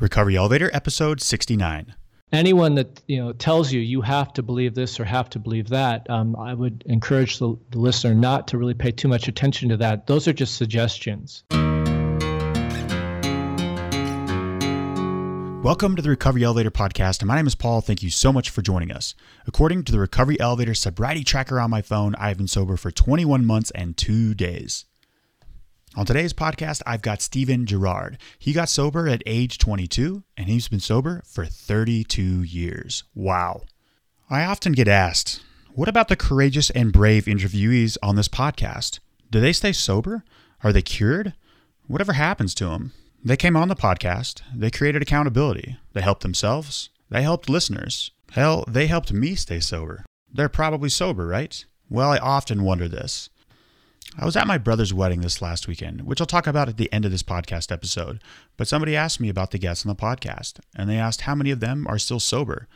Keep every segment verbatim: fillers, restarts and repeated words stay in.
Recovery Elevator, episode sixty-nine. Anyone that you know tells you you have to believe this or have to believe that, um, I would encourage the, the listener not to really pay too much attention to that. Those are just suggestions. Welcome to the Recovery Elevator podcast. My name is Paul. Thank you so much for joining us. According to the Recovery Elevator sobriety tracker on my phone, I've been sober for twenty-one months and two days. On today's podcast, I've got Steven Gerard. He got sober at age twenty-two, and he's been sober for thirty-two years. Wow. I often get asked, what about the courageous and brave interviewees on this podcast? Do they stay sober? Are they cured? Whatever happens to them. They came on the podcast. They created accountability. They helped themselves. They helped listeners. Hell, they helped me stay sober. They're probably sober, right? Well, I often wonder this. I was at my brother's wedding this last weekend, which I'll talk about at the end of this podcast episode, but somebody asked me about the guests on the podcast, and they asked how many of them are still sober.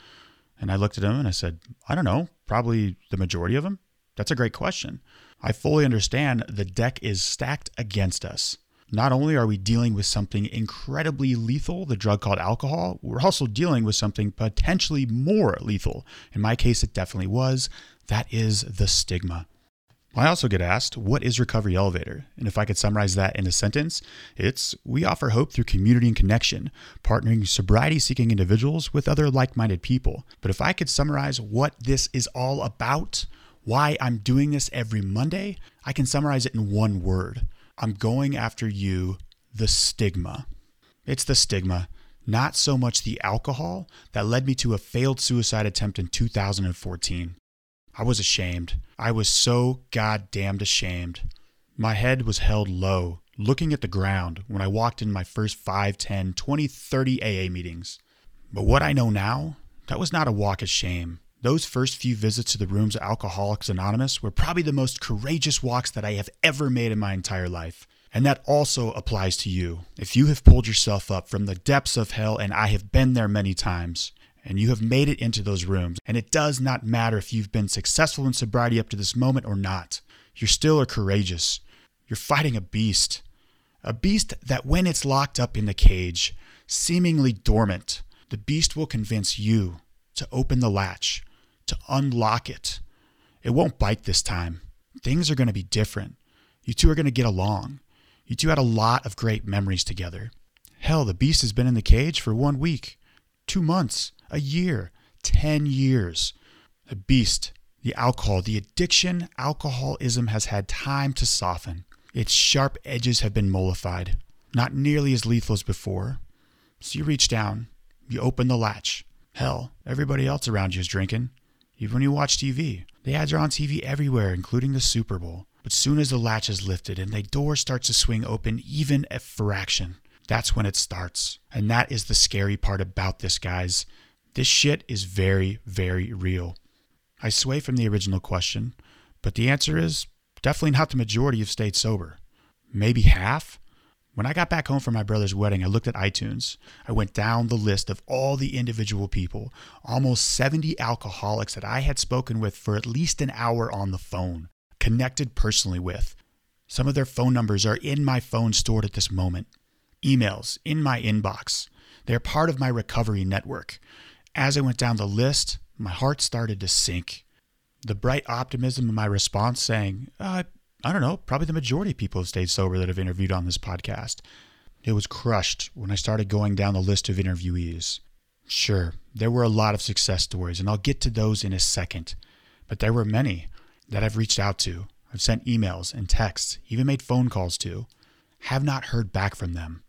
And I looked at them and I said, I don't know, probably the majority of them. That's a great question. I fully understand the deck is stacked against us. Not only are we dealing with something incredibly lethal, the drug called alcohol, we're also dealing with something potentially more lethal. In my case, it definitely was. That is the stigma. I also get asked, what is Recovery Elevator? And if I could summarize that in a sentence, it's we offer hope through community and connection, partnering sobriety-seeking individuals with other like-minded people. But if I could summarize what this is all about, why I'm doing this every Monday, I can summarize it in one word. I'm going after you, the stigma. It's the stigma, not so much the alcohol, that led me to a failed suicide attempt in two thousand fourteen. I was ashamed. I was so goddamned ashamed. My head was held low, looking at the ground when I walked in my first five, ten, twenty, thirty A A meetings. But what I know now, that was not a walk of shame. Those first few visits to the rooms at Alcoholics Anonymous were probably the most courageous walks that I have ever made in my entire life. And that also applies to you. If you have pulled yourself up from the depths of hell, and I have been there many times, and you have made it into those rooms, and it does not matter if you've been successful in sobriety up to this moment or not. You're still a courageous. You're fighting a beast. A beast that when it's locked up in the cage, seemingly dormant, the beast will convince you to open the latch, to unlock it. It won't bite this time. Things are going to be different. You two are going to get along. You two had a lot of great memories together. Hell, the beast has been in the cage for one week, two months, a year, ten years. The beast, the alcohol, the addiction, alcoholism has had time to soften. Its sharp edges have been mollified, not nearly as lethal as before. So you reach down, you open the latch. Hell, everybody else around you is drinking. Even when you watch T V, the ads are on T V everywhere, including the Super Bowl. But soon as the latch is lifted and the door starts to swing open even a fraction, that's when it starts. And that is the scary part about this, guys. This shit is very, very real. I sway from the original question, but the answer is definitely not the majority have stayed sober. Maybe half? When I got back home from my brother's wedding, I looked at iTunes. I went down the list of all the individual people, almost seventy alcoholics that I had spoken with for at least an hour on the phone, connected personally with. Some of their phone numbers are in my phone stored at this moment. Emails in my inbox. They're part of my recovery network. As I went down the list, my heart started to sink. The bright optimism in my response saying, uh, I don't know, probably the majority of people have stayed sober that I've interviewed on this podcast. It was crushed when I started going down the list of interviewees. Sure, there were a lot of success stories, and I'll get to those in a second. But there were many that I've reached out to. I've sent emails and texts, even made phone calls to. Have not heard back from them.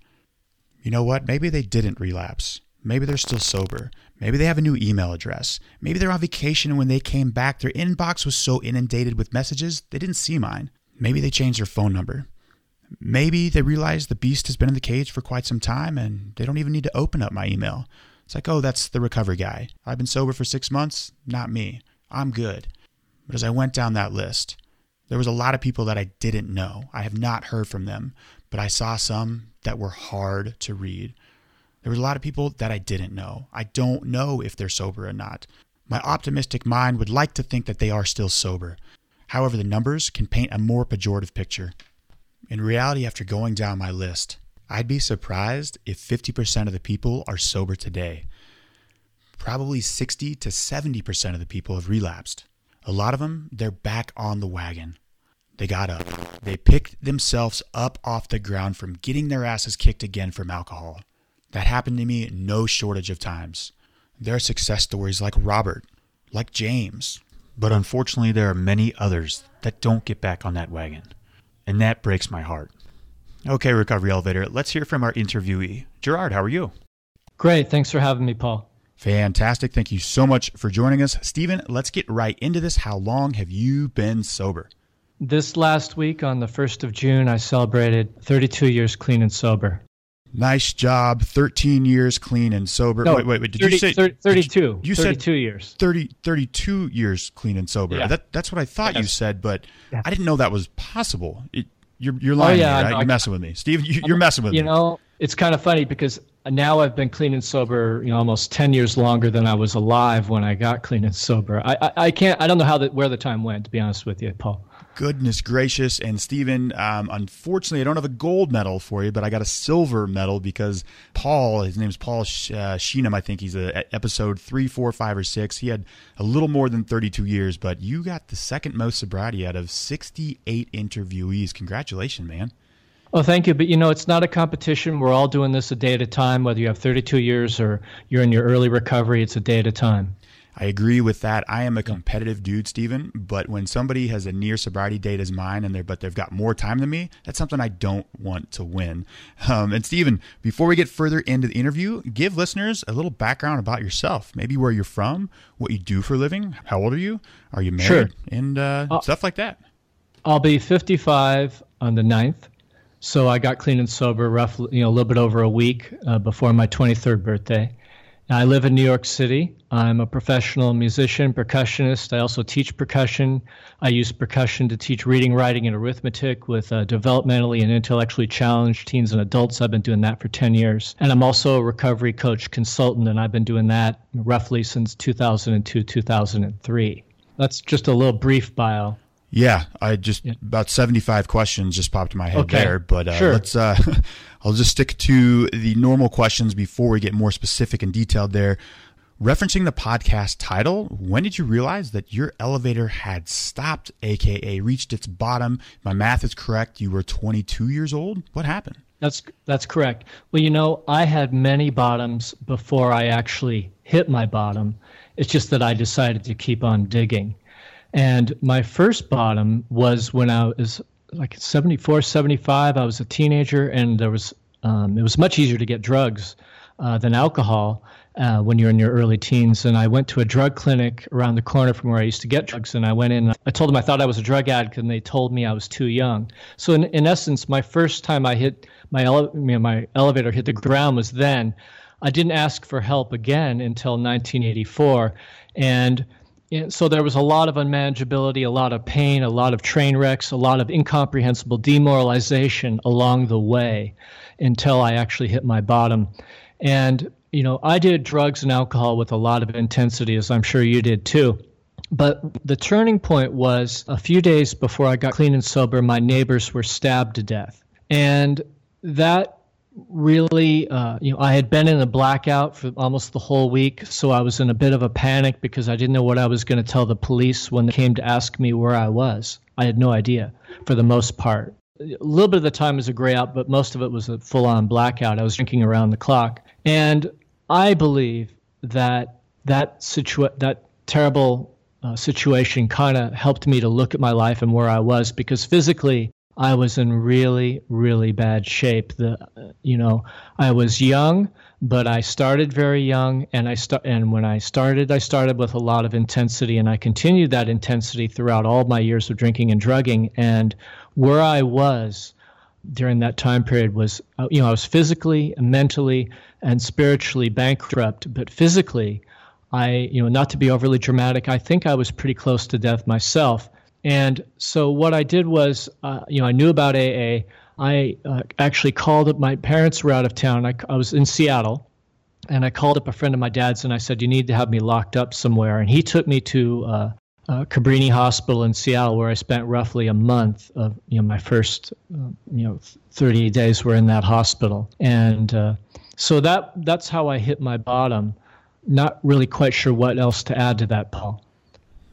You know what? Maybe they didn't relapse. Maybe they're still sober. Maybe they have a new email address. Maybe they're on vacation and when they came back, their inbox was so inundated with messages, they didn't see mine. Maybe they changed their phone number. Maybe they realized the beast has been in the cage for quite some time and they don't even need to open up my email. It's like, oh, that's the recovery guy. I've been sober for six months. Not me. I'm good. But as I went down that list, there was a lot of people that I didn't know. I have not heard from them, but I saw some that were hard to read. There was a lot of people that I didn't know. I don't know if they're sober or not. My optimistic mind would like to think that they are still sober. However, the numbers can paint a more pejorative picture. In reality, after going down my list, I'd be surprised if fifty percent of the people are sober today. Probably sixty to seventy percent of the people have relapsed. A lot of them, they're back on the wagon. They got up. They picked themselves up off the ground from getting their asses kicked again from alcohol. That happened to me no shortage of times. There are success stories like Robert, like James, but unfortunately there are many others that don't get back on that wagon. And that breaks my heart. Okay, Recovery Elevator, let's hear from our interviewee. Gerard, how are you? Great. Thanks for having me, Paul. Fantastic. Thank you so much for joining us. Steven, let's get right into this. How long have you been sober? This last week on the first of June, I celebrated thirty-two years clean and sober. Nice job. thirteen years clean and sober. No, wait, wait, wait. Did thirty, you say thirty, thirty-two? You said thirty-two years. thirty, thirty-two years clean and sober. Yeah. That, that's what I thought yes. you said, but yeah. I didn't know that was possible. It, you're, you're lying. Oh, yeah, here, right? I, you're messing with me, Steve. You, you're messing with you me. You know, it's kind of funny because now I've been clean and sober, you know, almost ten years longer than I was alive when I got clean and sober. I, I, I can't. I don't know how that where the time went. To be honest with you, Paul. Goodness gracious. And Steven, um, unfortunately, I don't have a gold medal for you, but I got a silver medal because Paul, his name's Paul Sh- uh, Sheenham, I think he's a, a episode three, four, five, or six. He had a little more than thirty-two years, but you got the second most sobriety out of sixty-eight interviewees. Congratulations, man. Well, thank you. But, you know, it's not a competition. We're all doing this a day at a time, whether you have thirty-two years or you're in your early recovery, it's a day at a time. I agree with that. I am a competitive dude, Steven, but when somebody has a near sobriety date as mine and they're, but they've got more time than me, that's something I don't want to win. Um, and Steven, before we get further into the interview, give listeners a little background about yourself, maybe where you're from, what you do for a living, how old are you, are you married, sure. and uh, uh, stuff like that. I'll be fifty-five on the ninth. So I got clean and sober roughly, you know, a little bit over a week uh, before my twenty-third birthday. I live in New York City. I'm a professional musician, percussionist. I also teach percussion. I use percussion to teach reading, writing, and arithmetic with uh, developmentally and intellectually challenged teens and adults. I've been doing that for ten years. And I'm also a recovery coach consultant, and I've been doing that roughly since two thousand two, two thousand three. That's just a little brief bio. Yeah, I just yeah. about seventy-five questions just popped in my head okay. there, but uh, sure. let's. Uh, I'll just stick to the normal questions before we get more specific and detailed there. Referencing the podcast title, when did you realize that your elevator had stopped, aka reached its bottom? If my math is correct, you were twenty-two years old. What happened? That's that's correct. Well, you know, I had many bottoms before I actually hit my bottom. It's just that I decided to keep on digging. And my first bottom was when I was like seventy-four, seventy-five. I was a teenager, and there was um, it was much easier to get drugs uh, than alcohol uh, when you're in your early teens. And I went to a drug clinic around the corner from where I used to get drugs. And I went in. I told them I thought I was a drug addict, and they told me I was too young. So in, in essence, my first time I hit my ele- my elevator hit the ground was then. I didn't ask for help again until nineteen eighty-four, and so there was a lot of unmanageability, a lot of pain, a lot of train wrecks, a lot of incomprehensible demoralization along the way until I actually hit my bottom. And, you know, I did drugs and alcohol with a lot of intensity, as I'm sure you did too. But the turning point was a few days before I got clean and sober, my neighbors were stabbed to death. And that really, uh, you know, I had been in a blackout for almost the whole week, so I was in a bit of a panic because I didn't know what I was going to tell the police when they came to ask me where I was. I had no idea for the most part. A little bit of the time was a gray out, but most of it was a full-on blackout. I was drinking around the clock. And I believe that that situa- that terrible uh, situation kind of helped me to look at my life and where I was, because physically, I was in really, really bad shape. The, you know, I was young, but I started very young, and I st- and when I started, I started with a lot of intensity, and I continued that intensity throughout all my years of drinking and drugging. And where I was during that time period was, you know, I was physically, mentally, and spiritually bankrupt, but physically, I, you know, not to be overly dramatic, I think I was pretty close to death myself. And so what I did was, uh, you know, I knew about A A. I uh, actually called up. My parents were out of town. I, I was in Seattle, and I called up a friend of my dad's, and I said, you need to have me locked up somewhere. And he took me to uh, uh, Cabrini Hospital in Seattle, where I spent roughly a month of, you know, my first, uh, you know, thirty days were in that hospital. And uh, so that that's how I hit my bottom. Not really quite sure what else to add to that, Paul.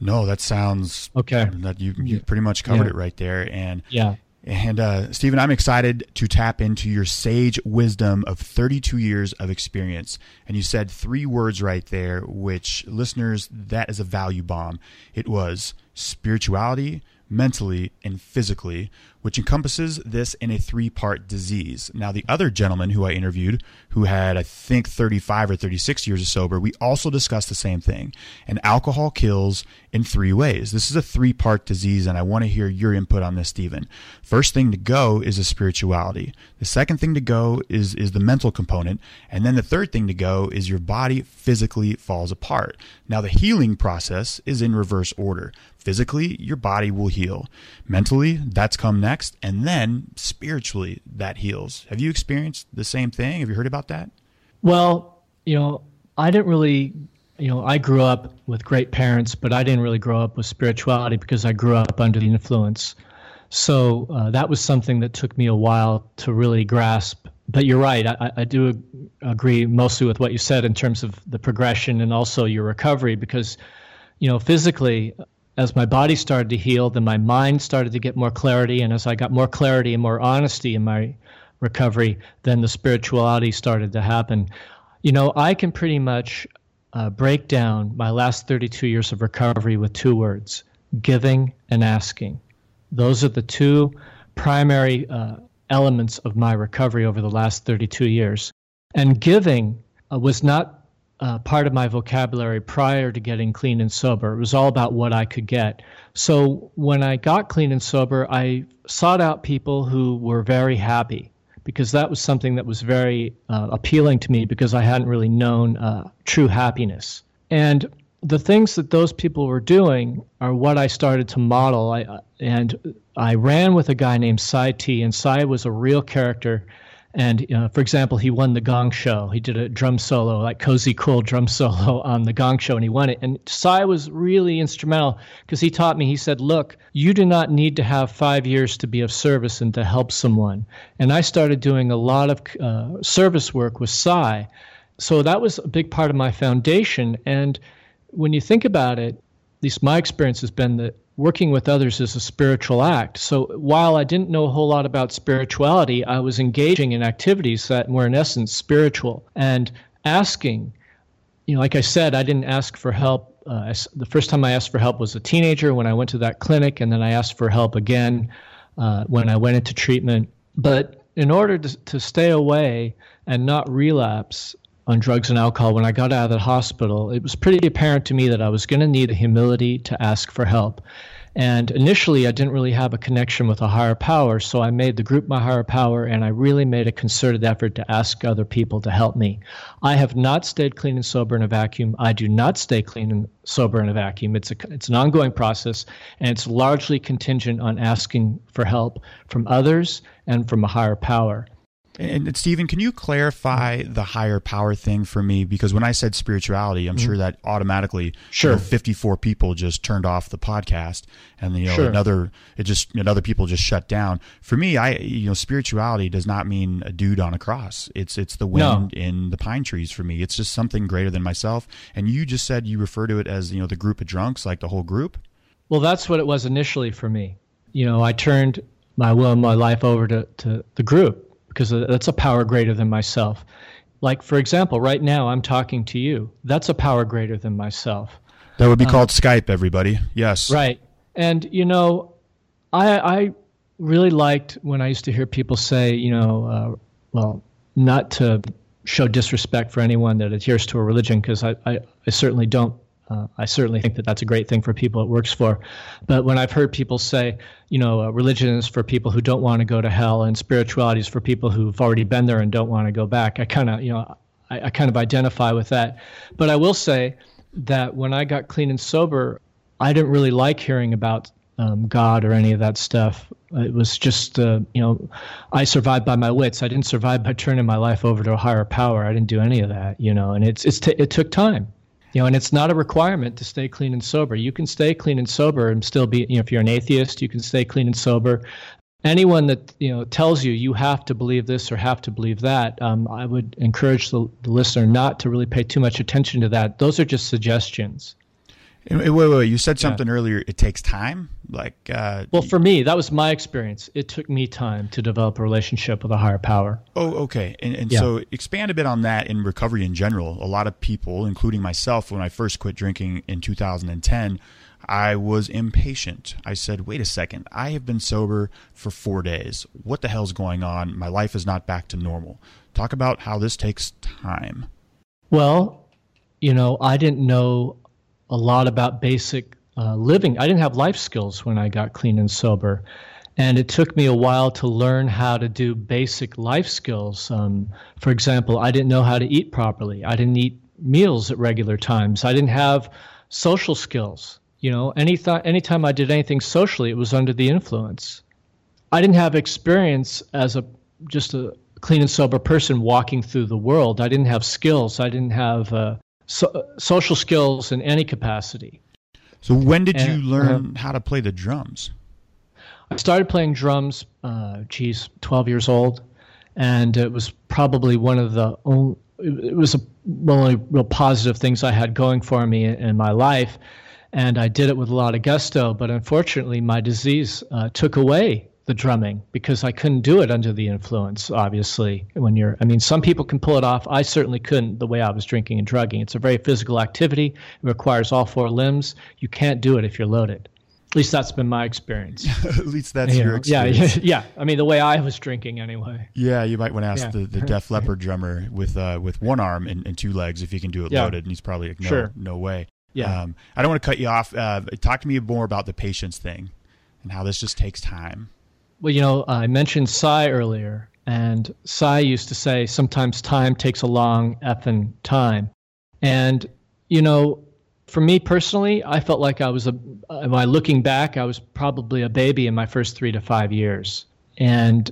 No, that sounds okay. That you you pretty much covered yeah. it right there. And yeah. And uh, Steven, I'm excited to tap into your sage wisdom of thirty-two years of experience. And you said three words right there, which listeners, that is a value bomb. It was spirituality, mentally, and physically, which encompasses this in a three-part disease. Now, the other gentleman who I interviewed, who had, I think, thirty-five or thirty-six years of sober, we also discussed the same thing. And alcohol kills in three ways. This is a three-part disease, and I want to hear your input on this, Steven. First thing to go is the spirituality. The second thing to go is, is the mental component. And then the third thing to go is your body physically falls apart. Now, the healing process is in reverse order. Physically, your body will heal. Mentally, that's come next. Next, and then spiritually, that heals. Have you experienced the same thing? Have you heard about that? Well, you know, I didn't really, you know, I grew up with great parents, but I didn't really grow up with spirituality because I grew up under the influence. So uh, that was something that took me a while to really grasp. But you're right. I, I do agree mostly with what you said in terms of the progression and also your recovery because, you know, physically, as my body started to heal, then my mind started to get more clarity. And as I got more clarity and more honesty in my recovery, then the spirituality started to happen. You know, I can pretty much uh, break down my last thirty-two years of recovery with two words, giving and asking. Those are the two primary uh, elements of my recovery over the last thirty-two years. And giving uh, was not Uh, part of my vocabulary prior to getting clean and sober. It was all about what I could get. So when I got clean and sober, I sought out people who were very happy because that was something that was very uh, appealing to me because I hadn't really known uh, true happiness. And the things that those people were doing are what I started to model. I, uh, and I ran with a guy named Cy T, and Cy was a real character. And, uh, for example, he won the Gong Show. He did a drum solo, like cozy, cool drum solo on the Gong Show, and he won it. And Cy was really instrumental because he taught me, he said, look, you do not need to have five years to be of service and to help someone. And I started doing a lot of uh, service work with Cy. So that was a big part of my foundation. And when you think about it, at least my experience has been that working with others is a spiritual act. So while I didn't know a whole lot about spirituality, I was engaging in activities that were in essence spiritual and asking. You know, like I said, I didn't ask for help. Uh, I, the first time I asked for help was a teenager when I went to that clinic, and then I asked for help again uh, when I went into treatment. But in order to, to stay away and not relapse on drugs and alcohol, when I got out of the hospital, it was pretty apparent to me that I was going to need the humility to ask for help. And initially, I didn't really have a connection with a higher power, so I made the group my higher power, and I really made a concerted effort to ask other people to help me. I have not stayed clean and sober in a vacuum. I do not stay clean and sober in a vacuum. It's a, it's an ongoing process, and it's largely contingent on asking for help from others and from a higher power. And Steven, can you clarify the higher power thing for me? Because when I said spirituality, I'm mm-hmm. sure that automatically sure. you know, fifty-four people just turned off the podcast, and you know sure. another it just another people just shut down. For me, I you know spirituality does not mean a dude on a cross. It's it's the wind no. in the pine trees for me. It's just something greater than myself. And you just said you refer to it as you know the group of drunks, like the whole group. Well, that's what it was initially for me. You know, I turned my will and my life over to, to the group, because that's a power greater than myself. Like, for example, right now I'm talking to you. That's a power greater than myself. That would be called um, Skype, everybody. Yes. Right. And, you know, I, I really liked when I used to hear people say, you know, uh, well, not to show disrespect for anyone that adheres to a religion, because I, I, I certainly don't. Uh, I certainly think that that's a great thing for people it works for. But when I've heard people say, you know, uh, religion is for people who don't want to go to hell and spirituality is for people who've already been there and don't want to go back, I kind of, you know, I, I kind of identify with that. But I will say that when I got clean and sober, I didn't really like hearing about um, God or any of that stuff. It was just, uh, you know, I survived by my wits. I didn't survive by turning my life over to a higher power. I didn't do any of that, you know, and it's, it's t- it took time. You know, and it's not a requirement to stay clean and sober. You can stay clean and sober and still be, you know, if you're an atheist, you can stay clean and sober. Anyone that, you know, tells you you have to believe this or have to believe that, um, I would encourage the, the listener not to really pay too much attention to that. Those are just suggestions. Wait, wait, wait. You said something yeah. earlier. It takes time? Like, uh, well, for me, that was my experience. It took me time to develop a relationship with a higher power. Oh, okay. And, and yeah. so expand a bit on that in recovery in general. A lot of people, including myself, when I first quit drinking in two thousand ten, I was impatient. I said, wait a second, I have been sober for four days. What the hell's going on? My life is not back to normal. Talk about how this takes time. Well, you know, I didn't know a lot about basic uh, living. I didn't have life skills when I got clean and sober. And it took me a while to learn how to do basic life skills. Um, for example, I didn't know how to eat properly. I didn't eat meals at regular times. I didn't have social skills. You know, any th- anytime I did anything socially, it was under the influence. I didn't have experience as a just a clean and sober person walking through the world. I didn't have skills. I didn't have uh, so- social skills in any capacity. So when did and, you learn uh, how to play the drums? I started playing drums, uh, geez, twelve years old. And it was probably one of the only, it was a, one of the real positive things I had going for me in, in my life. And I did it with a lot of gusto, but unfortunately, my disease uh, took away the drumming because I couldn't do it under the influence, obviously. When you're, I mean, some people can pull it off. I certainly couldn't the way I was drinking and drugging. It's a very physical activity. It requires all four limbs. You can't do it if you're loaded. At least that's been my experience. At least that's you your know, experience. Yeah, yeah. I mean, the way I was drinking anyway. Yeah, you might want to ask yeah. the, the Def Leppard drummer with uh, with one arm and, and two legs if he can do it yeah. loaded, and he's probably like, no, sure. no way. Yeah, um, I don't want to cut you off. Uh, talk to me more about the patience thing and how this just takes time. Well, you know, I mentioned Cy earlier, and Cy used to say sometimes time takes a long effing time. And, you know, for me personally, I felt like I was, a, by looking back, I was probably a baby in my first three to five years. And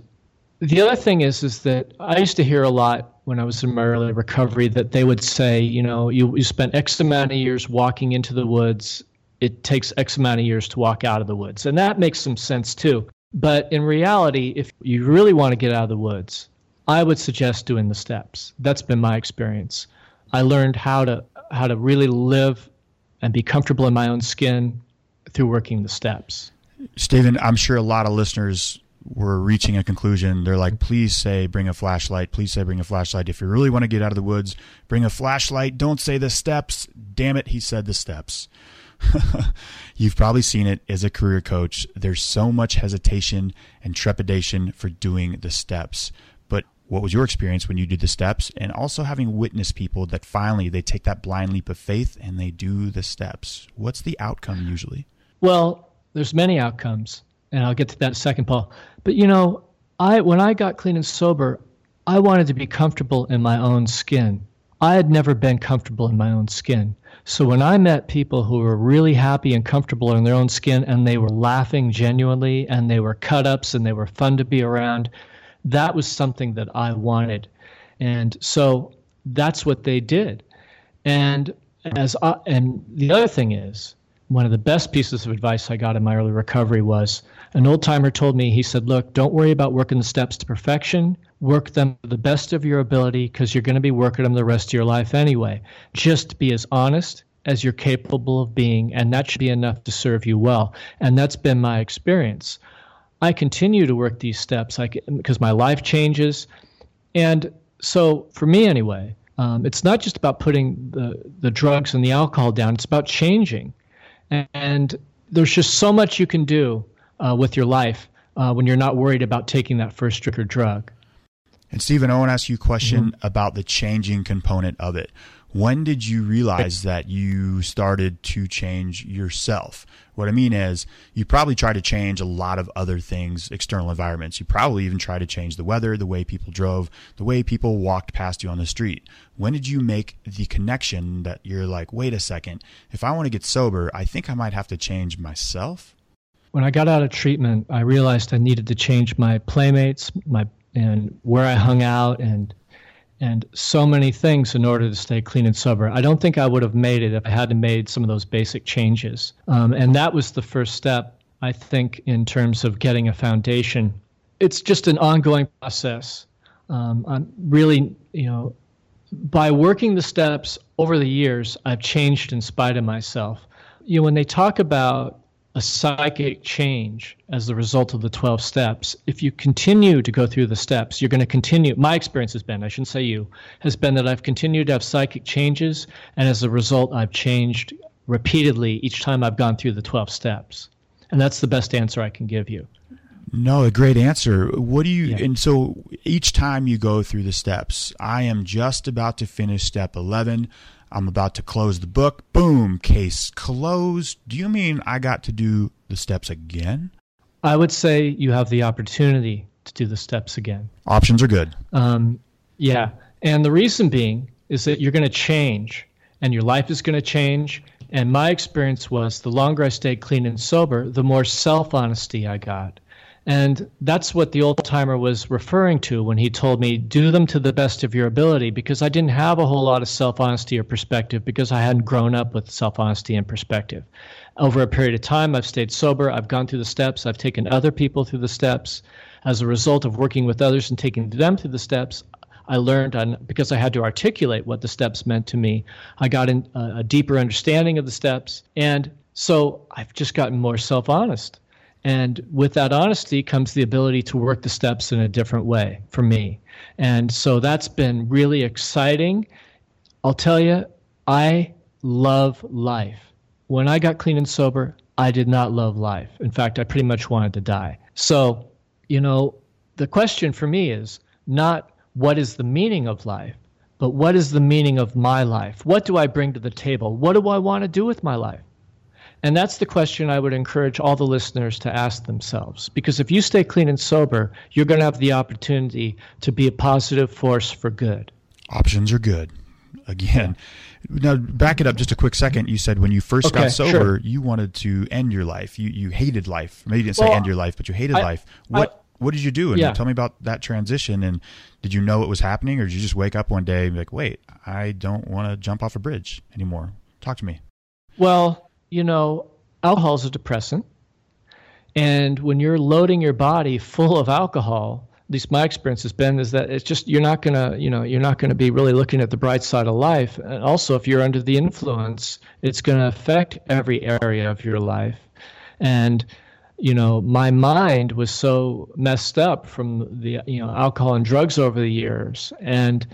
the other thing is, is that I used to hear a lot when I was in my early recovery that they would say, you know, you, you spent X amount of years walking into the woods. It takes X amount of years to walk out of the woods. And that makes some sense too. But in reality, if you really want to get out of the woods, I would suggest doing the steps. That's been my experience. I learned how to how to really live and be comfortable in my own skin through working the steps. Steven, I'm sure a lot of listeners we're reaching a conclusion. They're like, please say, bring a flashlight. Please say, bring a flashlight. If you really want to get out of the woods, bring a flashlight. Don't say the steps. Damn it. He said the steps. You've probably seen it as a career coach. There's so much hesitation and trepidation for doing the steps. But what was your experience when you did the steps, and also having witnessed people that finally they take that blind leap of faith and they do the steps? What's the outcome usually? Well, there's many outcomes. And I'll get to that in a second, Paul. But, you know, I when I got clean and sober, I wanted to be comfortable in my own skin. I had never been comfortable in my own skin. So when I met people who were really happy and comfortable in their own skin, and they were laughing genuinely, and they were cut-ups, and they were fun to be around, that was something that I wanted. And so that's what they did. And as I, and the other thing is, one of the best pieces of advice I got in my early recovery was an old-timer told me, he said, look, don't worry about working the steps to perfection. Work them to the best of your ability because you're going to be working them the rest of your life anyway. Just be as honest as you're capable of being, and that should be enough to serve you well. And that's been my experience. I continue to work these steps because my life changes. And so for me anyway, um, it's not just about putting the, the drugs and the alcohol down. It's about changing. And there's just so much you can do uh, with your life uh, when you're not worried about taking that first drink or drug. And Steven, I want to ask you a question mm-hmm. about the changing component of it. When did you realize that you started to change yourself? What I mean is you probably try to change a lot of other things, external environments. You probably even try to change the weather, the way people drove, the way people walked past you on the street. When did you make the connection that you're like, wait a second, if I want to get sober, I think I might have to change myself? When I got out of treatment, I realized I needed to change my playmates, my and where I hung out, and and so many things in order to stay clean and sober. I don't think I would have made it if I hadn't made some of those basic changes. Um, and that was the first step, I think, in terms of getting a foundation. It's just an ongoing process. Um, I'm really, you know, by working the steps over the years, I've changed in spite of myself. You know, when they talk about a psychic change as the result of the twelve steps, if you continue to go through the steps, you're going to continue. My experience has been, I shouldn't say you, has been that I've continued to have psychic changes, and as a result, I've changed repeatedly each time I've gone through the twelve steps. And that's the best answer I can give you. No, a great answer. What do you, yeah. And so each time you go through the steps, I am just about to finish step eleven. I'm about to close the book. Boom, case closed. Do you mean I got to do the steps again? I would say you have the opportunity to do the steps again. Options are good. Um, yeah. And the reason being is that you're going to change and your life is going to change. And my experience was the longer I stayed clean and sober, the more self-honesty I got. And that's what the old-timer was referring to when he told me, do them to the best of your ability, because I didn't have a whole lot of self-honesty or perspective because I hadn't grown up with self-honesty and perspective. Over a period of time, I've stayed sober. I've gone through the steps. I've taken other people through the steps. As a result of working with others and taking them through the steps, I learned, on, because I had to articulate what the steps meant to me, I got in a, a deeper understanding of the steps. And so I've just gotten more self-honest. And with that honesty comes the ability to work the steps in a different way for me. And so that's been really exciting. I'll tell you, I love life. When I got clean and sober, I did not love life. In fact, I pretty much wanted to die. So, you know, the question for me is not what is the meaning of life, but what is the meaning of my life? What do I bring to the table? What do I want to do with my life? And that's the question I would encourage all the listeners to ask themselves. Because if you stay clean and sober, you're going to have the opportunity to be a positive force for good. Options are good. Again, yeah. Now back it up just a quick second. You said when you first okay, got sober, sure. you wanted to end your life. You you hated life. Maybe you didn't say well, end your life, but you hated I, life. What I, what did you do? And yeah. Tell me about that transition. And did you know it was happening, or did you just wake up one day and be like, wait, I don't want to jump off a bridge anymore? Talk to me. Well, you know, alcohol is a depressant, and when you're loading your body full of alcohol, at least my experience has been, is that it's just you're not gonna, you know, you're not gonna be really looking at the bright side of life. And also, if you're under the influence, it's gonna affect every area of your life. And you know, my mind was so messed up from the you know alcohol and drugs over the years, and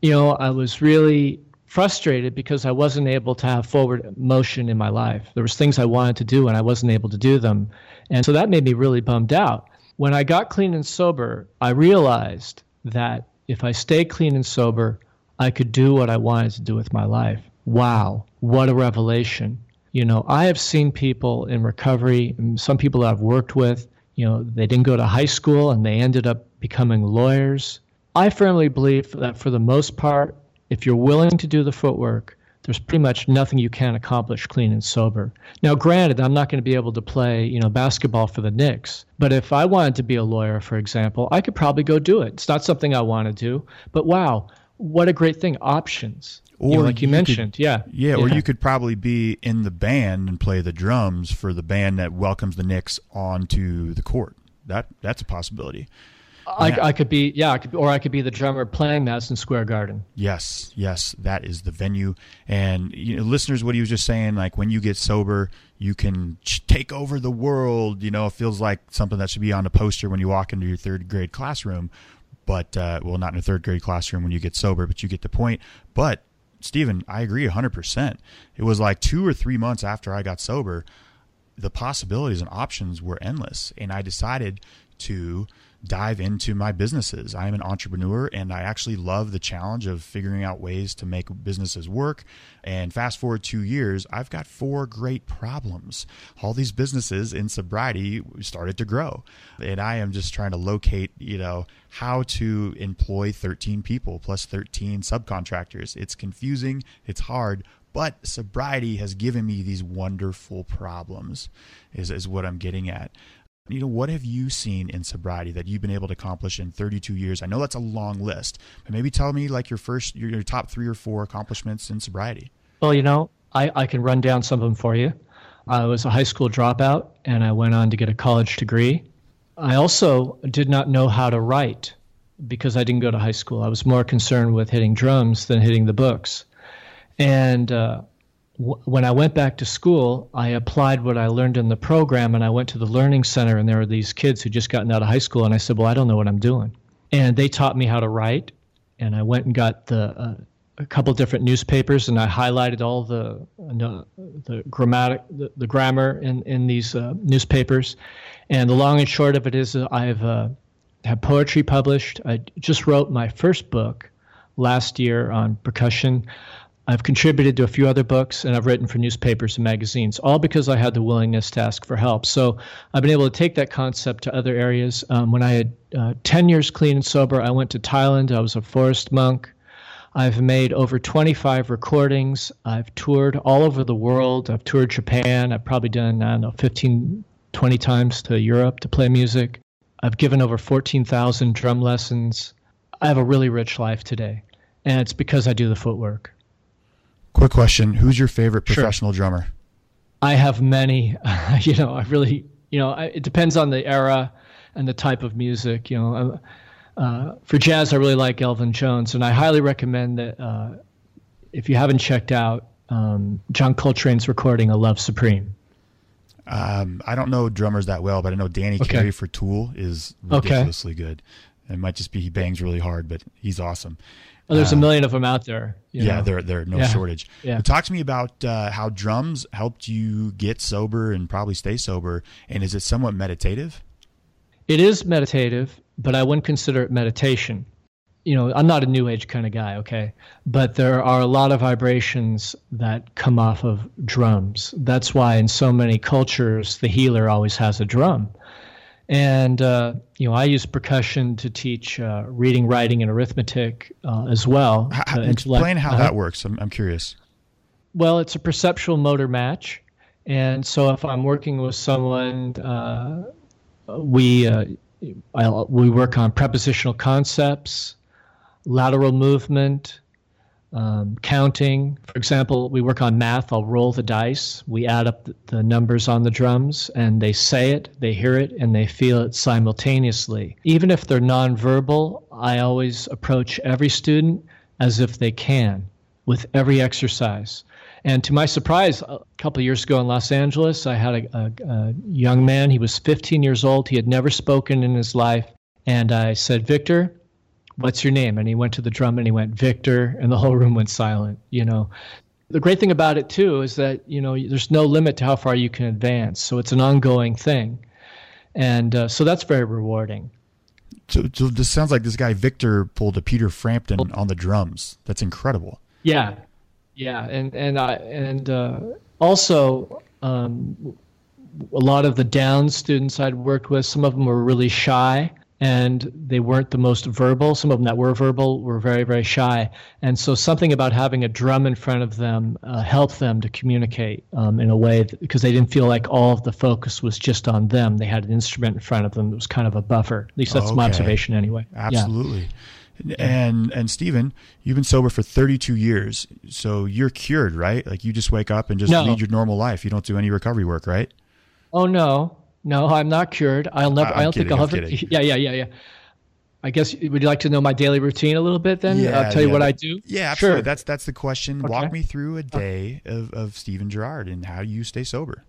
you know, I was really frustrated because I wasn't able to have forward motion in my life. There was things I wanted to do and I wasn't able to do them. And so that made me really bummed out. When I got clean and sober, I realized that if I stayed clean and sober, I could do what I wanted to do with my life. Wow, what a revelation. You know, I have seen people in recovery, and some people that I've worked with, you know, they didn't go to high school and they ended up becoming lawyers. I firmly believe that for the most part, if you're willing to do the footwork, there's pretty much nothing you can't accomplish clean and sober. Now, granted, I'm not going to be able to play, you know, basketball for the Knicks. But if I wanted to be a lawyer, for example, I could probably go do it. It's not something I want to do. But wow, what a great thing. Options. Or you know, like you, you mentioned, could, yeah, yeah. Yeah, or you could probably be in the band and play the drums for the band that welcomes the Knicks onto the court. That That's a possibility. I, I could be, yeah, I could, or I could be the drummer playing Madison Square Garden. Yes, yes, that is the venue. And you know, listeners, what he was just saying, like when you get sober, you can take over the world. You know, it feels like something that should be on a poster when you walk into your third grade classroom. But, uh, well, not in a third grade classroom when you get sober, but you get the point. But, Steven, I agree one hundred percent. It was like two or three months after I got sober, the possibilities and options were endless. And I decided to dive into my businesses. I am an entrepreneur and I actually love the challenge of figuring out ways to make businesses work. And fast forward two years, I've got four great problems. All these businesses in sobriety started to grow. And I am just trying to locate, you know, how to employ thirteen people plus thirteen subcontractors. It's confusing. It's hard. But sobriety has given me these wonderful problems is, is what I'm getting at. you know, what have you seen in sobriety that you've been able to accomplish in thirty-two years? I know that's a long list, but maybe tell me like your first, your, your top three or four accomplishments in sobriety. Well, you know, I, I can run down some of them for you. I was a high school dropout and I went on to get a college degree. I also did not know how to write because I didn't go to high school. I was more concerned with hitting drums than hitting the books. And uh, w- when I went back to school, I applied what I learned in the program, and I went to the Learning Center, and there were these kids who just gotten out of high school, and I said, well, I don't know what I'm doing. And they taught me how to write, and I went and got the uh, a couple different newspapers, and I highlighted all the uh, the grammatic, the, the grammar in, in these uh, newspapers. And the long and short of it is uh, I've uh, had poetry published. I just wrote my first book last year on percussion. I've contributed to a few other books, and I've written for newspapers and magazines, all because I had the willingness to ask for help. So I've been able to take that concept to other areas. Um, when I had uh, ten years clean and sober, I went to Thailand. I was a forest monk. I've made over twenty-five recordings. I've toured all over the world. I've toured Japan. I've probably done, I don't know, fifteen, twenty times to Europe to play music. I've given over fourteen thousand drum lessons. I have a really rich life today, and it's because I do the footwork. Quick question. Who's your favorite professional sure. drummer? I have many. Uh, you know, I really, you know, I, it depends on the era and the type of music. You know, uh, for jazz, I really like Elvin Jones. And I highly recommend that uh, if you haven't checked out um, John Coltrane's recording, A Love Supreme. Um, I don't know drummers that well, but I know Danny okay. Carey for Tool is ridiculously okay. good. It might just be he bangs really hard, but he's awesome. Oh, there's a million of them out there. You yeah, know. there there are no yeah. shortage. Yeah. Talk to me about uh, how drums helped you get sober and probably stay sober. And is it somewhat meditative? It is meditative, but I wouldn't consider it meditation. You know, I'm not a new age kind of guy, okay? But there are a lot of vibrations that come off of drums. That's why in so many cultures, the healer always has a drum. And, uh, you know, I use percussion to teach uh, reading, writing, and arithmetic uh, as well. How, explain how uh, that works. I'm, I'm curious. Well, it's a perceptual motor match. And so if I'm working with someone, uh, we uh, I'll, we work on prepositional concepts, lateral movement, um, counting. For example, we work on math. I'll roll the dice. We add up the, the numbers on the drums, and they say it, they hear it, and they feel it simultaneously. Even if they're nonverbal, I always approach every student as if they can with every exercise. And to my surprise, a couple of years ago in Los Angeles, I had a, a, a young man. He was fifteen years old. He had never spoken in his life. And I said, Victor, what's your name? And he went to the drum and he went, Victor, and the whole room went silent. You know, the great thing about it too is that, you know, there's no limit to how far you can advance. So it's an ongoing thing. And uh, so that's very rewarding. So, so this sounds like this guy, Victor, pulled a Peter Frampton on the drums. That's incredible. Yeah. Yeah. And, and I, and uh, also, um, a lot of the down students I'd worked with, some of them were really shy. And they weren't the most verbal. Some of them that were verbal were very, very shy. And so something about having a drum in front of them uh, helped them to communicate um, in a way that, because they didn't feel like all of the focus was just on them. They had an instrument in front of them that was kind of a buffer. At least that's okay. my observation anyway. Absolutely. Yeah. And, and Steven, you've been sober for thirty-two years. So you're cured, right? Like you just wake up and just no. lead your normal life. You don't do any recovery work, right? Oh, no. No, I'm not cured. I'll never. I'm I don't kidding, think I'll I'm ever. Kidding. Yeah, yeah, yeah, yeah. I guess would you like to know my daily routine a little bit? Then yeah, I'll tell yeah. you what I do. Yeah, absolutely. Sure. That's that's the question. Okay. Walk me through a day okay. of of Steven Gerard and how you stay sober.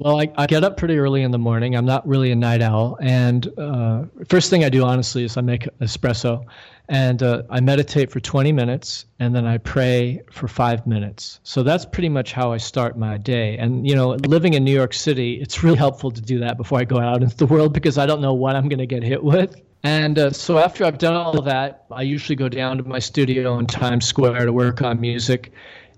Well, I, I get up pretty early in the morning. I'm not really a night owl, and uh, first thing I do honestly is I make espresso, and uh, I meditate for twenty minutes, and then I pray for five minutes. So that's pretty much how I start my day. And you know, living in New York City, it's really helpful to do that before I go out into the world because I don't know what I'm going to get hit with. And uh, so after I've done all of that, I usually go down to my studio in Times Square to work on music,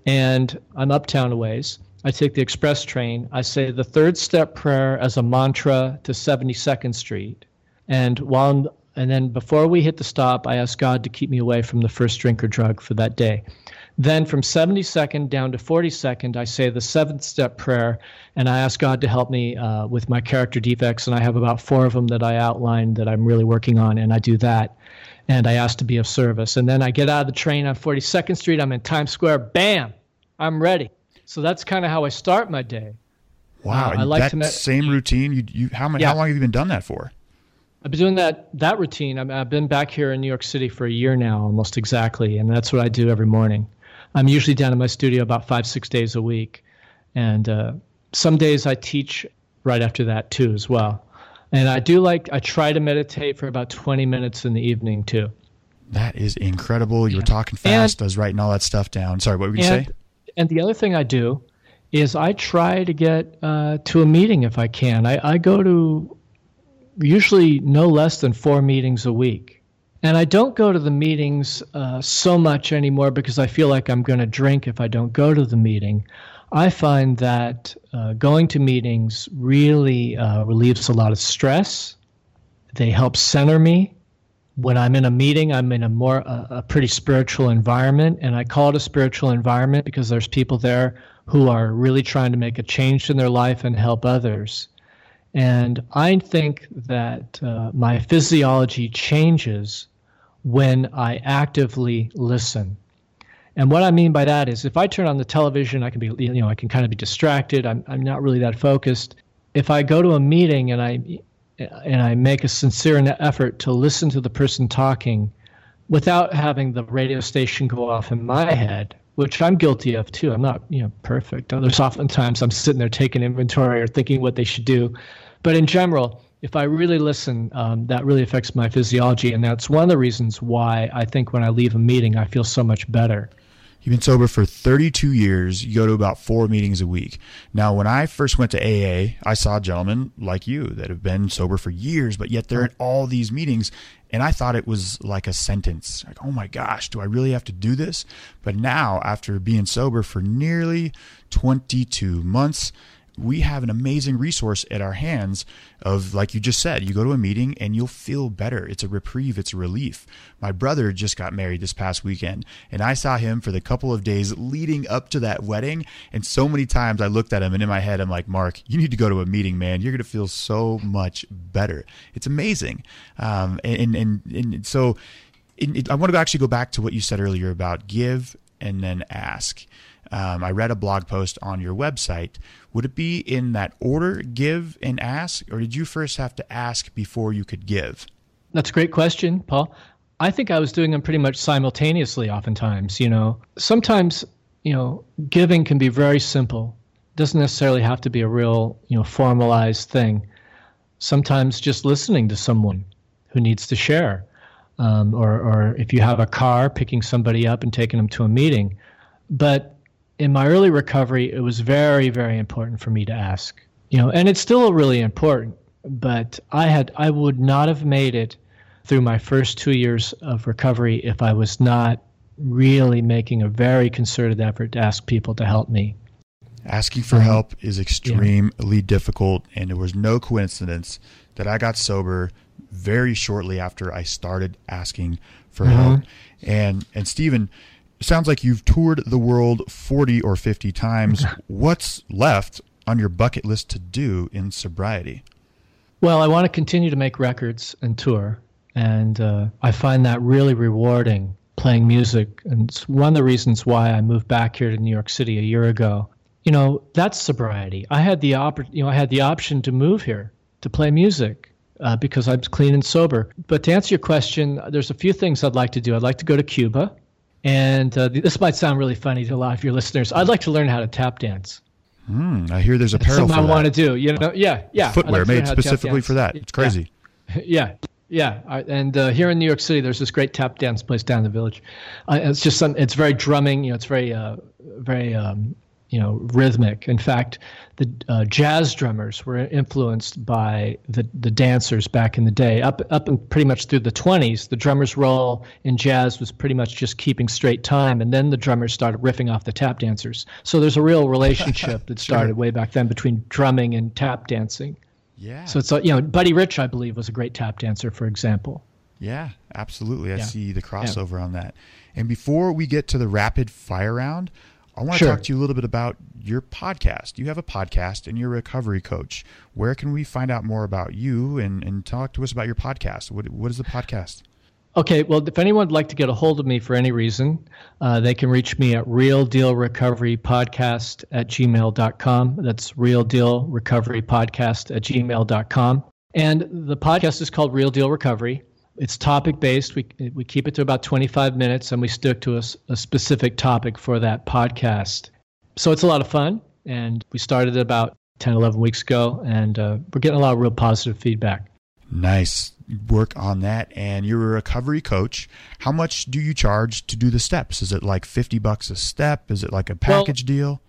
and I'm uptown a ways. I take the express train. I say the third step prayer as a mantra to seventy-second Street. And while I'm, and then before we hit the stop, I ask God to keep me away from the first drink or drug for that day. Then from seventy-second down to forty-second, I say the seventh step prayer, and I ask God to help me uh, with my character defects. And I have about four of them that I outlined that I'm really working on, and I do that. And I ask to be of service. And then I get out of the train on forty-second Street. I'm in Times Square. Bam! I'm ready. So that's kind of how I start my day. Wow. Uh, I like that to met- same routine. You, you, how, yeah. how long have you been doing that for? I've been doing that that routine. I mean, I've been back here in New York City for a year now, almost exactly, and that's what I do every morning. I'm usually down in my studio about five, six days a week, and uh, some days I teach right after that too as well. And I do like I try to meditate for about twenty minutes in the evening too. That is incredible. You were talking fast. And I was writing all that stuff down. Sorry, what were you going to say? And the other thing I do is I try to get uh, to a meeting if I can. I, I go to usually no less than four meetings a week. And I don't go to the meetings uh, so much anymore because I feel like I'm going to drink if I don't go to the meeting. I find that uh, going to meetings really uh, relieves a lot of stress. They help center me. When I'm in a meeting, I'm in a more uh, a pretty spiritual environment, and I call it a spiritual environment because there's people there who are really trying to make a change in their life and help others. And I think that uh, my physiology changes when I actively listen. And what I mean by that is if I turn on the television, I can be, you know, I can kind of be distracted. I'm I'm not really that focused. If I go to a meeting and I and I make a sincere effort to listen to the person talking without having the radio station go off in my head, which I'm guilty of too. I'm not, you know, perfect. There's oftentimes I'm sitting there taking inventory or thinking what they should do. But in general, if I really listen, um, that really affects my physiology. And that's one of the reasons why I think when I leave a meeting, I feel so much better. You've been sober for thirty-two years. You go to about four meetings a week. Now, when I first went to A A, I saw gentlemen like you that have been sober for years, but yet they're at all these meetings. And I thought it was like a sentence, like, oh my gosh, do I really have to do this? But now, after being sober for nearly twenty-two months, we have an amazing resource at our hands of, like you just said, you go to a meeting and you'll feel better. It's a reprieve. It's a relief. My brother just got married this past weekend, and I saw him for the couple of days leading up to that wedding. And so many times I looked at him, and in my head, I'm like, Mark, you need to go to a meeting, man. You're going to feel so much better. It's amazing. Um, and, and, and so it, it, I want to actually go back to what you said earlier about give and then ask. Um, I read a blog post on your website. Would it be in that order, give and ask, or did you first have to ask before you could give? That's a great question, Paul. I think I was doing them pretty much simultaneously oftentimes, you know. Sometimes, you know, giving can be very simple. It doesn't necessarily have to be a real, you know, formalized thing. Sometimes just listening to someone who needs to share, um, or, or if you have a car, picking somebody up and taking them to a meeting. But in my early recovery, it was very, very important for me to ask, you know, and it's still really important, but I had, I would not have made it through my first two years of recovery if I was not really making a very concerted effort to ask people to help me. Asking for help is extremely yeah. difficult, and it was no coincidence that I got sober very shortly after I started asking for mm-hmm. help. And, and Steven, sounds like you've toured the world forty or fifty times. What's left on your bucket list to do in sobriety? Well, I want to continue to make records and tour. And uh, I find that really rewarding, playing music. And it's one of the reasons why I moved back here to New York City a year ago. You know, that's sobriety. I had the op- you know, I had the option to move here to play music. Uh, because I'm clean and sober. But to answer your question, there's a few things I'd like to do. I'd like to go to Cuba. And uh, this might sound really funny to a lot of your listeners. I'd like to learn how to tap dance. Mm, I hear there's a parallel for that. Something I want to do. You know, yeah, yeah. Footwear made specifically for that. It's crazy. Yeah, yeah. yeah. And uh, here in New York City, there's this great tap dance place down in the Village. Uh, it's just some. It's very drumming. You know, it's very, uh, very, um, you know, rhythmic. In fact, the uh, jazz drummers were influenced by the the dancers back in the day. Up up and pretty much through the twenties, the drummer's role in jazz was pretty much just keeping straight time, and then the drummers started riffing off the tap dancers. So there's a real relationship that started sure. way back then between drumming and tap dancing. Yeah. So it's, you know, Buddy Rich, I believe, was a great tap dancer, for example. Yeah, absolutely. I yeah. see the crossover yeah. on that. And before we get to the rapid fire round, I want to sure. talk to you a little bit about your podcast. You have a podcast and you're a recovery coach. Where can we find out more about you and, and talk to us about your podcast? What, what is the podcast? Okay, well, if anyone would like to get a hold of me for any reason, uh, they can reach me at Real Deal Recovery Podcast at gmail dot com. That's Real Deal Recovery Podcast at gmail dot com. And the podcast is called Real Deal Recovery. It's topic-based. We we keep it to about twenty-five minutes, and we stick to a, a specific topic for that podcast. So it's a lot of fun, and we started it about ten, eleven weeks ago, and uh, we're getting a lot of real positive feedback. Nice work on that. And you're a recovery coach. How much do you charge to do the steps? Is it like fifty bucks a step? Is it like a package well, deal?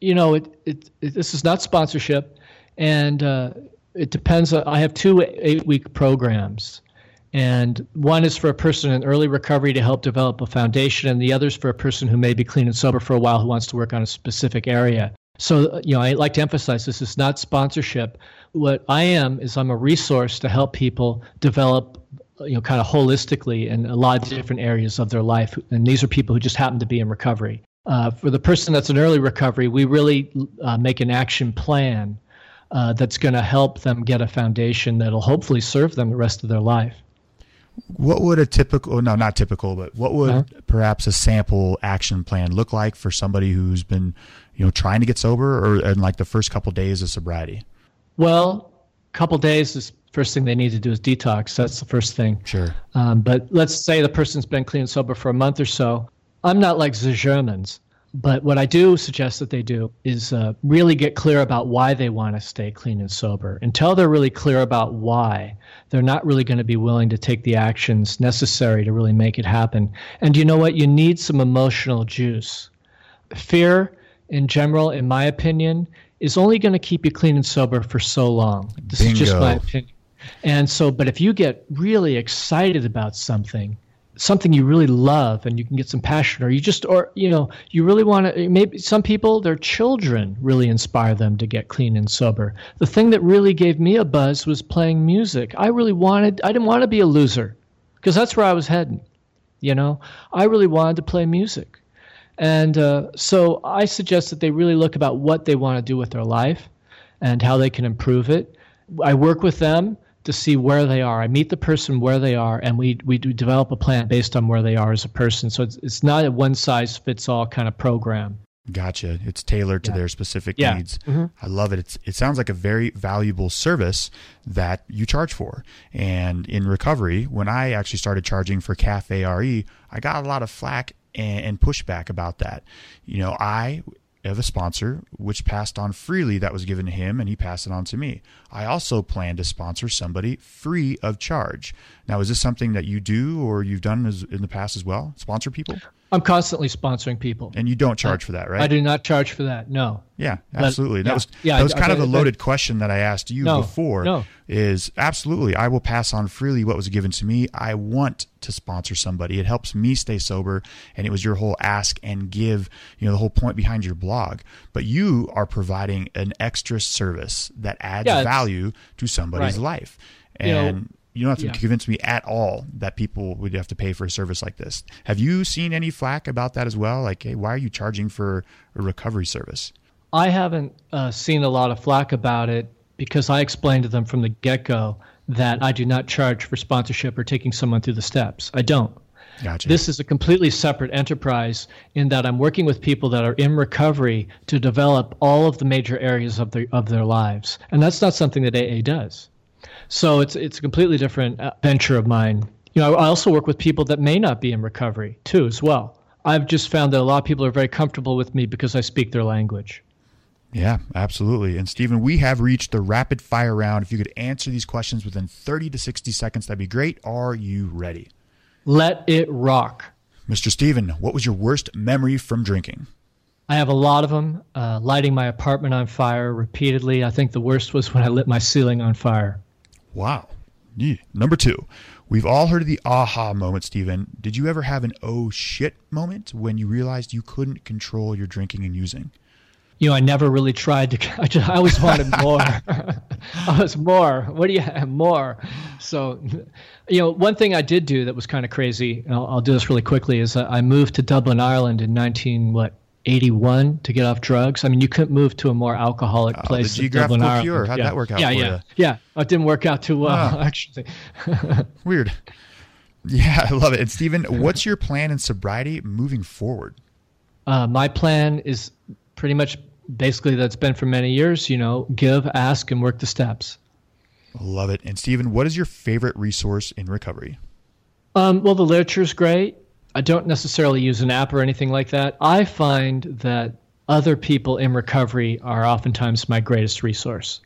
You know, it, it, it this is not sponsorship, and uh, it depends. I have two eight-week programs. And one is for a person in early recovery to help develop a foundation, and the other is for a person who may be clean and sober for a while who wants to work on a specific area. So, you know, I like to emphasize this is not sponsorship. What I am is I'm a resource to help people develop, you know, kind of holistically in a lot of different areas of their life. And these are people who just happen to be in recovery. Uh, for the person that's in early recovery, we really uh, make an action plan uh, that's going to help them get a foundation that'll hopefully serve them the rest of their life. What would a typical, no, not typical, but what would uh-huh. perhaps a sample action plan look like for somebody who's been, you know, trying to get sober or in like the first couple of days of sobriety? Well, couple days is first thing they need to do is detox. That's the first thing. Sure. Um, but let's say the person's been clean and sober for a month or so. I'm not like the Germans, but what I do suggest that they do is uh, really get clear about why they want to stay clean and sober. Until they're really clear about why, they're not really going to be willing to take the actions necessary to really make it happen. And you know what? You need some emotional juice. Fear, in general, in my opinion, is only going to keep you clean and sober for so long. This Bingo. Is just my opinion. And so, but if you get really excited about something, something you really love and you can get some passion, or you just, or, you know, you really want to, maybe some people, their children really inspire them to get clean and sober. The thing that really gave me a buzz was playing music. I really wanted, I didn't want to be a loser because that's where I was heading. You know, I really wanted to play music. And uh, so I suggest that they really look about what they want to do with their life and how they can improve it. I work with them to see where they are. I meet the person where they are, and we we do develop a plan based on where they are as a person. So it's it's not a one-size-fits-all kind of program. Gotcha. It's tailored yeah. to their specific yeah. needs. Mm-hmm. I love it. It's, it sounds like a very valuable service that you charge for. And in recovery, when I actually started charging for Cafe R E, I got a lot of flack and, and pushback about that. You know, I... of a sponsor, which passed on freely that was given to him, and he passed it on to me. I also plan to sponsor somebody free of charge. Now, is this something that you do or you've done as, in the past as well? Sponsor people? I'm constantly sponsoring people. And you don't charge I, for that, right? I do not charge for that, no. Yeah, absolutely. But, that yeah, was, yeah, that was I, kind I, of a loaded I, question that I asked you no, before no. is absolutely, I will pass on freely what was given to me. I want to sponsor somebody. It helps me stay sober. And it was your whole ask and give, you know, the whole point behind your blog. But you are providing an extra service that adds yeah, value to somebody's right. life. And you know, you don't have to yeah. convince me at all that people would have to pay for a service like this. Have you seen any flack about that as well? Like, hey, why are you charging for a recovery service? I haven't uh, seen a lot of flack about it because I explained to them from the get-go that I do not charge for sponsorship or taking someone through the steps. I don't. Gotcha. This is a completely separate enterprise in that I'm working with people that are in recovery to develop all of the major areas of their, of their lives. And that's not something that A A does. So it's it's a completely different venture of mine. You know, I also work with people that may not be in recovery too, as well. I've just found that a lot of people are very comfortable with me because I speak their language. Yeah, absolutely. And Steven, we have reached the rapid fire round. If you could answer these questions within thirty to sixty seconds, that'd be great. Are you ready? Let it rock. Mister Steven, what was your worst memory from drinking? I have a lot of them. Uh, lighting my apartment on fire repeatedly. I think the worst was when I lit my ceiling on fire. Wow. Yeah. Number two, we've all heard of the aha moment, Steven. Did you ever have an oh shit moment when you realized you couldn't control your drinking and using? You know, I never really tried to, I, just, I always wanted more. I was more. What do you have? More. So, you know, one thing I did do that was kind of crazy, and I'll, I'll do this really quickly, is I moved to Dublin, Ireland in nineteen, what, eighty-one to get off drugs. I mean, you couldn't move to a more alcoholic oh, place than Dublin, Ireland. Pure. How'd yeah. that work out yeah, for yeah. you? Yeah, yeah. It didn't work out too well, oh. actually. Weird. Yeah, I love it. And Steven, what's your plan in sobriety moving forward? Uh, my plan is pretty much basically that's been for many years, you know, give, ask, and work the steps. Love it. And Steven, what is your favorite resource in recovery? Um, well, the literature is great. I don't necessarily use an app or anything like that. I find that other people in recovery are oftentimes my greatest resource.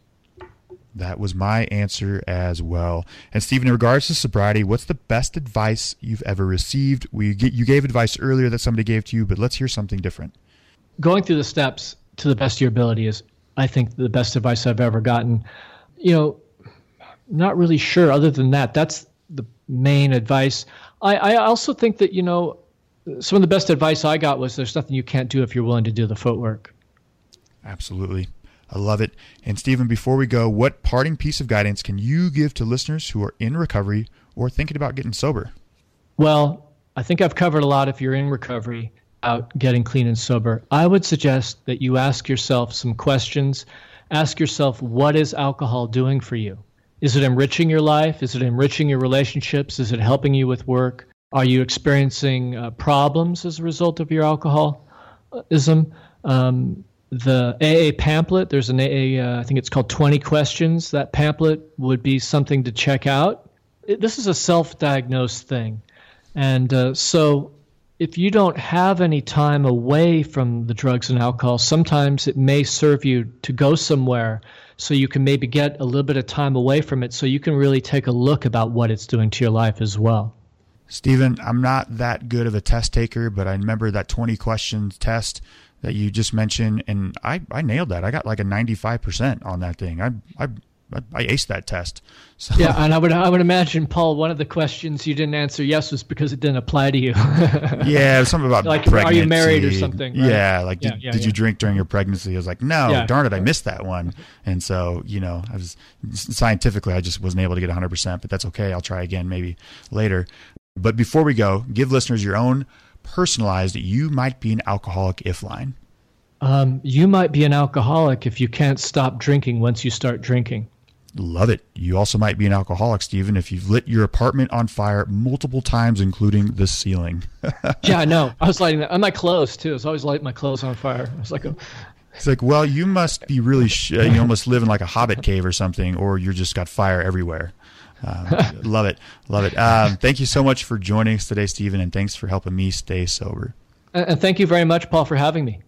That was my answer as well. And Steven, in regards to sobriety, what's the best advice you've ever received? We get, you gave advice earlier that somebody gave to you, but let's hear something different. Going through the steps to the best of your ability is, I think, the best advice I've ever gotten. You know, not really sure other than that. That's the main advice. I, I also think that, you know, some of the best advice I got was there's nothing you can't do if you're willing to do the footwork. Absolutely. I love it. And Steven, before we go, what parting piece of guidance can you give to listeners who are in recovery or thinking about getting sober? Well, I think I've covered a lot if you're in recovery about getting clean and sober. I would suggest that you ask yourself some questions. Ask yourself, what is alcohol doing for you? Is it enriching your life? Is it enriching your relationships? Is it helping you with work? Are you experiencing uh, problems as a result of your alcoholism? Um, The A A pamphlet, there's an A A, uh, I think it's called twenty questions. That pamphlet would be something to check out. It, this is a self-diagnosed thing. And uh, so if you don't have any time away from the drugs and alcohol, sometimes it may serve you to go somewhere so you can maybe get a little bit of time away from it so you can really take a look about what it's doing to your life as well. Steven, I'm not that good of a test taker, but I remember that twenty questions test that you just mentioned, and I, I nailed that. I got like a ninety-five percent on that thing. I I I aced that test. So. Yeah, and I would I would imagine, Paul, one of the questions you didn't answer yes was because it didn't apply to you. Yeah, it was something about like, pregnancy. Are you married or something? Right? Yeah, like yeah, did, yeah, did yeah. you drink during your pregnancy? I was like, no, yeah. darn it, I missed that one. And so, you know, I was scientifically I just wasn't able to get one hundred percent, but that's okay. I'll try again maybe later. But before we go, give listeners your own personalized, you might be an alcoholic if line. Um, you might be an alcoholic if you can't stop drinking once you start drinking. Love it. You also might be an alcoholic, Steven, if you've lit your apartment on fire multiple times, including the ceiling. Yeah, I know. I was lighting that. And my clothes, too. I was always lighting my clothes on fire. I was like, a... It's like, well, you must be really, sh- you almost live in like a hobbit cave or something, or you just got fire everywhere. Um, love it. Love it. Um, thank you so much for joining us today, Steven, and thanks for helping me stay sober. And thank you very much, Paul, for having me.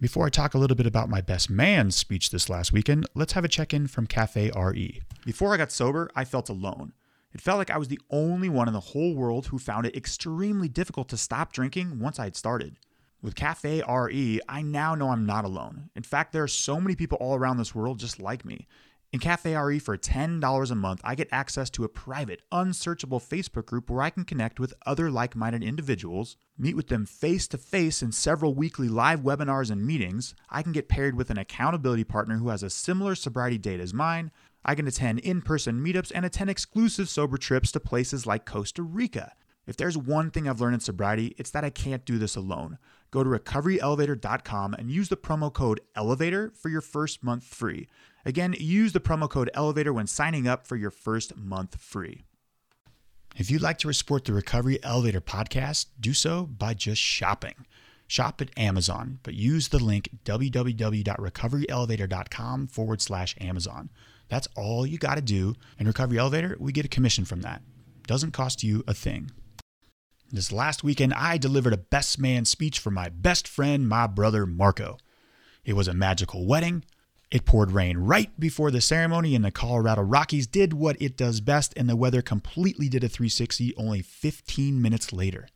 Before I talk a little bit about my best man's speech this last weekend, let's have a check-in from Cafe R E. Before I got sober, I felt alone. It felt like I was the only one in the whole world who found it extremely difficult to stop drinking once I had started. With Cafe R E, I now know I'm not alone. In fact, there are so many people all around this world just like me. In Cafe R E for ten dollars a month, I get access to a private, unsearchable Facebook group where I can connect with other like-minded individuals, meet with them face-to-face in several weekly live webinars and meetings. I can get paired with an accountability partner who has a similar sobriety date as mine. I can attend in-person meetups and attend exclusive sober trips to places like Costa Rica. If there's one thing I've learned in sobriety, it's that I can't do this alone. Go to recovery elevator dot com and use the promo code ELEVATOR for your first month free. Again, use the promo code ELEVATOR when signing up for your first month free. If you'd like to support the Recovery Elevator podcast, do so by just shopping. Shop at Amazon, but use the link www.recoveryelevator.com forward slash Amazon. That's all you got to do. And Recovery Elevator, we get a commission from that. Doesn't cost you a thing. This last weekend, I delivered a best man speech for my best friend, my brother Marco. It was a magical wedding. It poured rain right before the ceremony, and the Colorado Rockies did what it does best, and the weather completely did a three sixty only fifteen minutes later.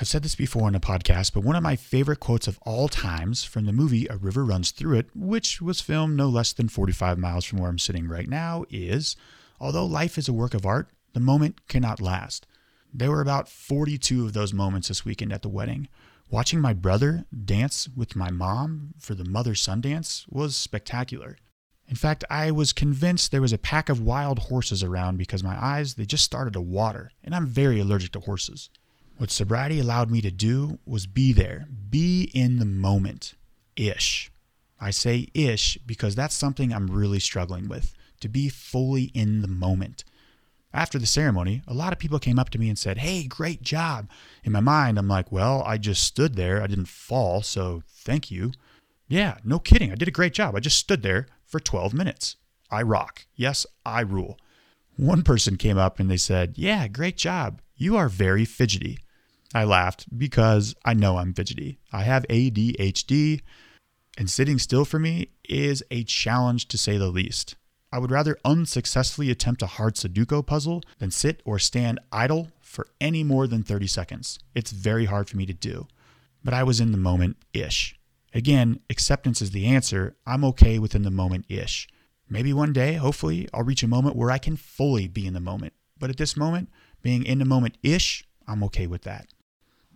I've said this before on a podcast, but one of my favorite quotes of all times from the movie A River Runs Through It, which was filmed no less than forty-five miles from where I'm sitting right now, is, although life is a work of art, the moment cannot last. There were about forty-two of those moments this weekend at the wedding. Watching my brother dance with my mom for the mother-son dance was spectacular. In fact, I was convinced there was a pack of wild horses around because my eyes, they just started to water, and I'm very allergic to horses. What sobriety allowed me to do was be there, be in the moment-ish. I say ish because that's something I'm really struggling with, to be fully in the moment. After the ceremony, a lot of people came up to me and said, "Hey, great job." In my mind, I'm like, well, I just stood there. I didn't fall, so thank you. Yeah, no kidding. I did a great job. I just stood there for twelve minutes. I rock. Yes, I rule. One person came up and they said, "Yeah, great job. You are very fidgety." I laughed because I know I'm fidgety. I have A D H D, and sitting still for me is a challenge to say the least. I would rather unsuccessfully attempt a hard Sudoku puzzle than sit or stand idle for any more than thirty seconds. It's very hard for me to do, but I was in the moment-ish. Again, acceptance is the answer. I'm okay with in the moment-ish. Maybe one day, hopefully, I'll reach a moment where I can fully be in the moment. But at this moment, being in the moment-ish, I'm okay with that.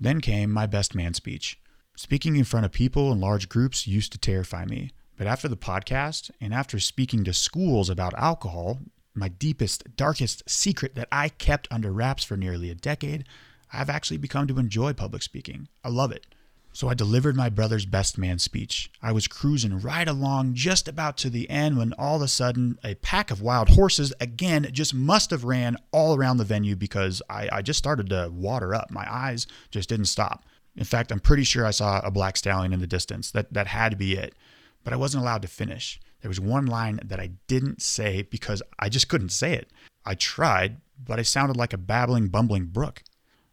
Then came my best man speech. Speaking in front of people in large groups used to terrify me. But after the podcast and after speaking to schools about alcohol, my deepest, darkest secret that I kept under wraps for nearly a decade, I've actually become to enjoy public speaking. I love it. So I delivered my brother's best man speech. I was cruising right along just about to the end when all of a sudden a pack of wild horses, again, just must have ran all around the venue because I, I just started to water up. My eyes just didn't stop. In fact, I'm pretty sure I saw a black stallion in the distance. That, that had to be it. But I wasn't allowed to finish. There was one line that I didn't say because I just couldn't say it. I tried, but I sounded like a babbling, bumbling brook.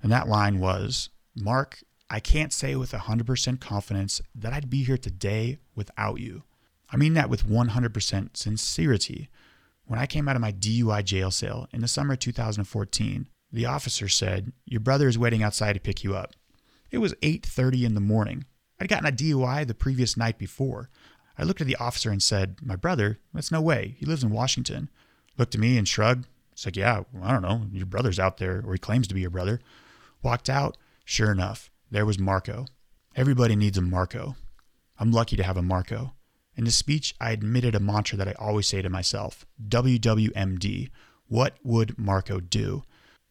And that line was, "Mark, I can't say with one hundred percent confidence that I'd be here today without you." I mean that with one hundred percent sincerity. When I came out of my D U I jail cell in the summer of two thousand fourteen, the officer said, "Your brother is waiting outside to pick you up." It was eight thirty in the morning. I'd gotten a D U I the previous night before. I looked at the officer and said, "My brother? That's no way. He lives in Washington." Looked at me and shrugged. It's like, "Yeah, well, I don't know. Your brother's out there, or he claims to be your brother." Walked out. Sure enough, there was Marco. Everybody needs a Marco. I'm lucky to have a Marco. In this speech, I admitted a mantra that I always say to myself, W W M D. What would Marco do?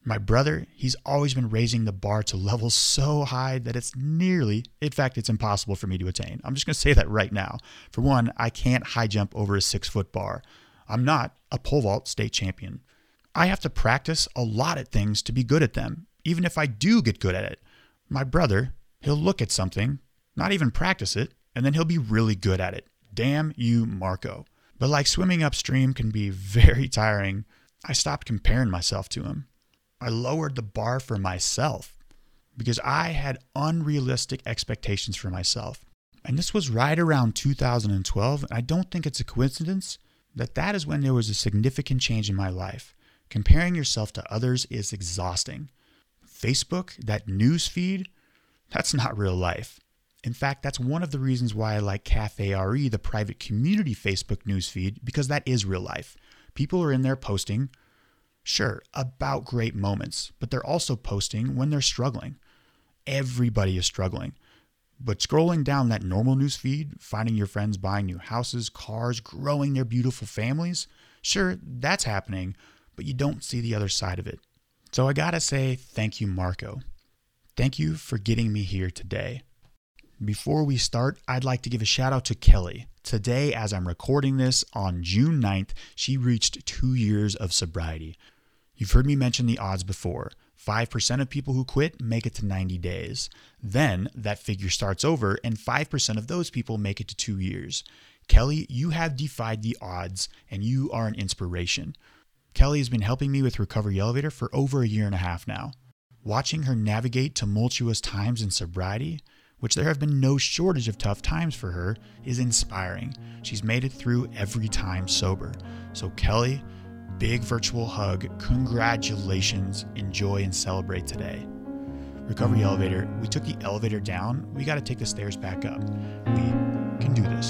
My brother, he's always been raising the bar to levels so high that it's nearly, in fact, it's impossible for me to attain. I'm just going to say that right now. For one, I can't high jump over a six-foot bar. I'm not a pole vault state champion. I have to practice a lot at things to be good at them, even if I do get good at it. My brother, he'll look at something, not even practice it, and then he'll be really good at it. Damn you, Marco. But like swimming upstream can be very tiring, I stopped comparing myself to him. I lowered the bar for myself because I had unrealistic expectations for myself. And this was right around two thousand twelve. And I don't think it's a coincidence that that is when there was a significant change in my life. Comparing yourself to others is exhausting. Facebook, that news feed, that's not real life. In fact, that's one of the reasons why I like Cafe R E, the private community Facebook news feed, because that is real life. People are in there posting, sure, about great moments, but they're also posting when they're struggling. Everybody is struggling. But scrolling down that normal news feed, finding your friends buying new houses, cars, growing their beautiful families, sure, that's happening, but you don't see the other side of it. So I gotta say, thank you, Marco. Thank you for getting me here today. Before we start, I'd like to give a shout out to Kelly. Today, as I'm recording this on June ninth, she reached two years of sobriety. You've heard me mention the odds before. five percent of people who quit make it to ninety days. Then that figure starts over and five percent of those people make it to two years. Kelly, you have defied the odds and you are an inspiration. Kelly has been helping me with Recovery Elevator for over a year and a half now. Watching her navigate tumultuous times in sobriety, which there have been no shortage of tough times for her, is inspiring. She's made it through every time sober. So Kelly, big virtual hug, congratulations, enjoy and celebrate today. Recovery Elevator, we took the elevator down, we gotta take the stairs back up. We can do this.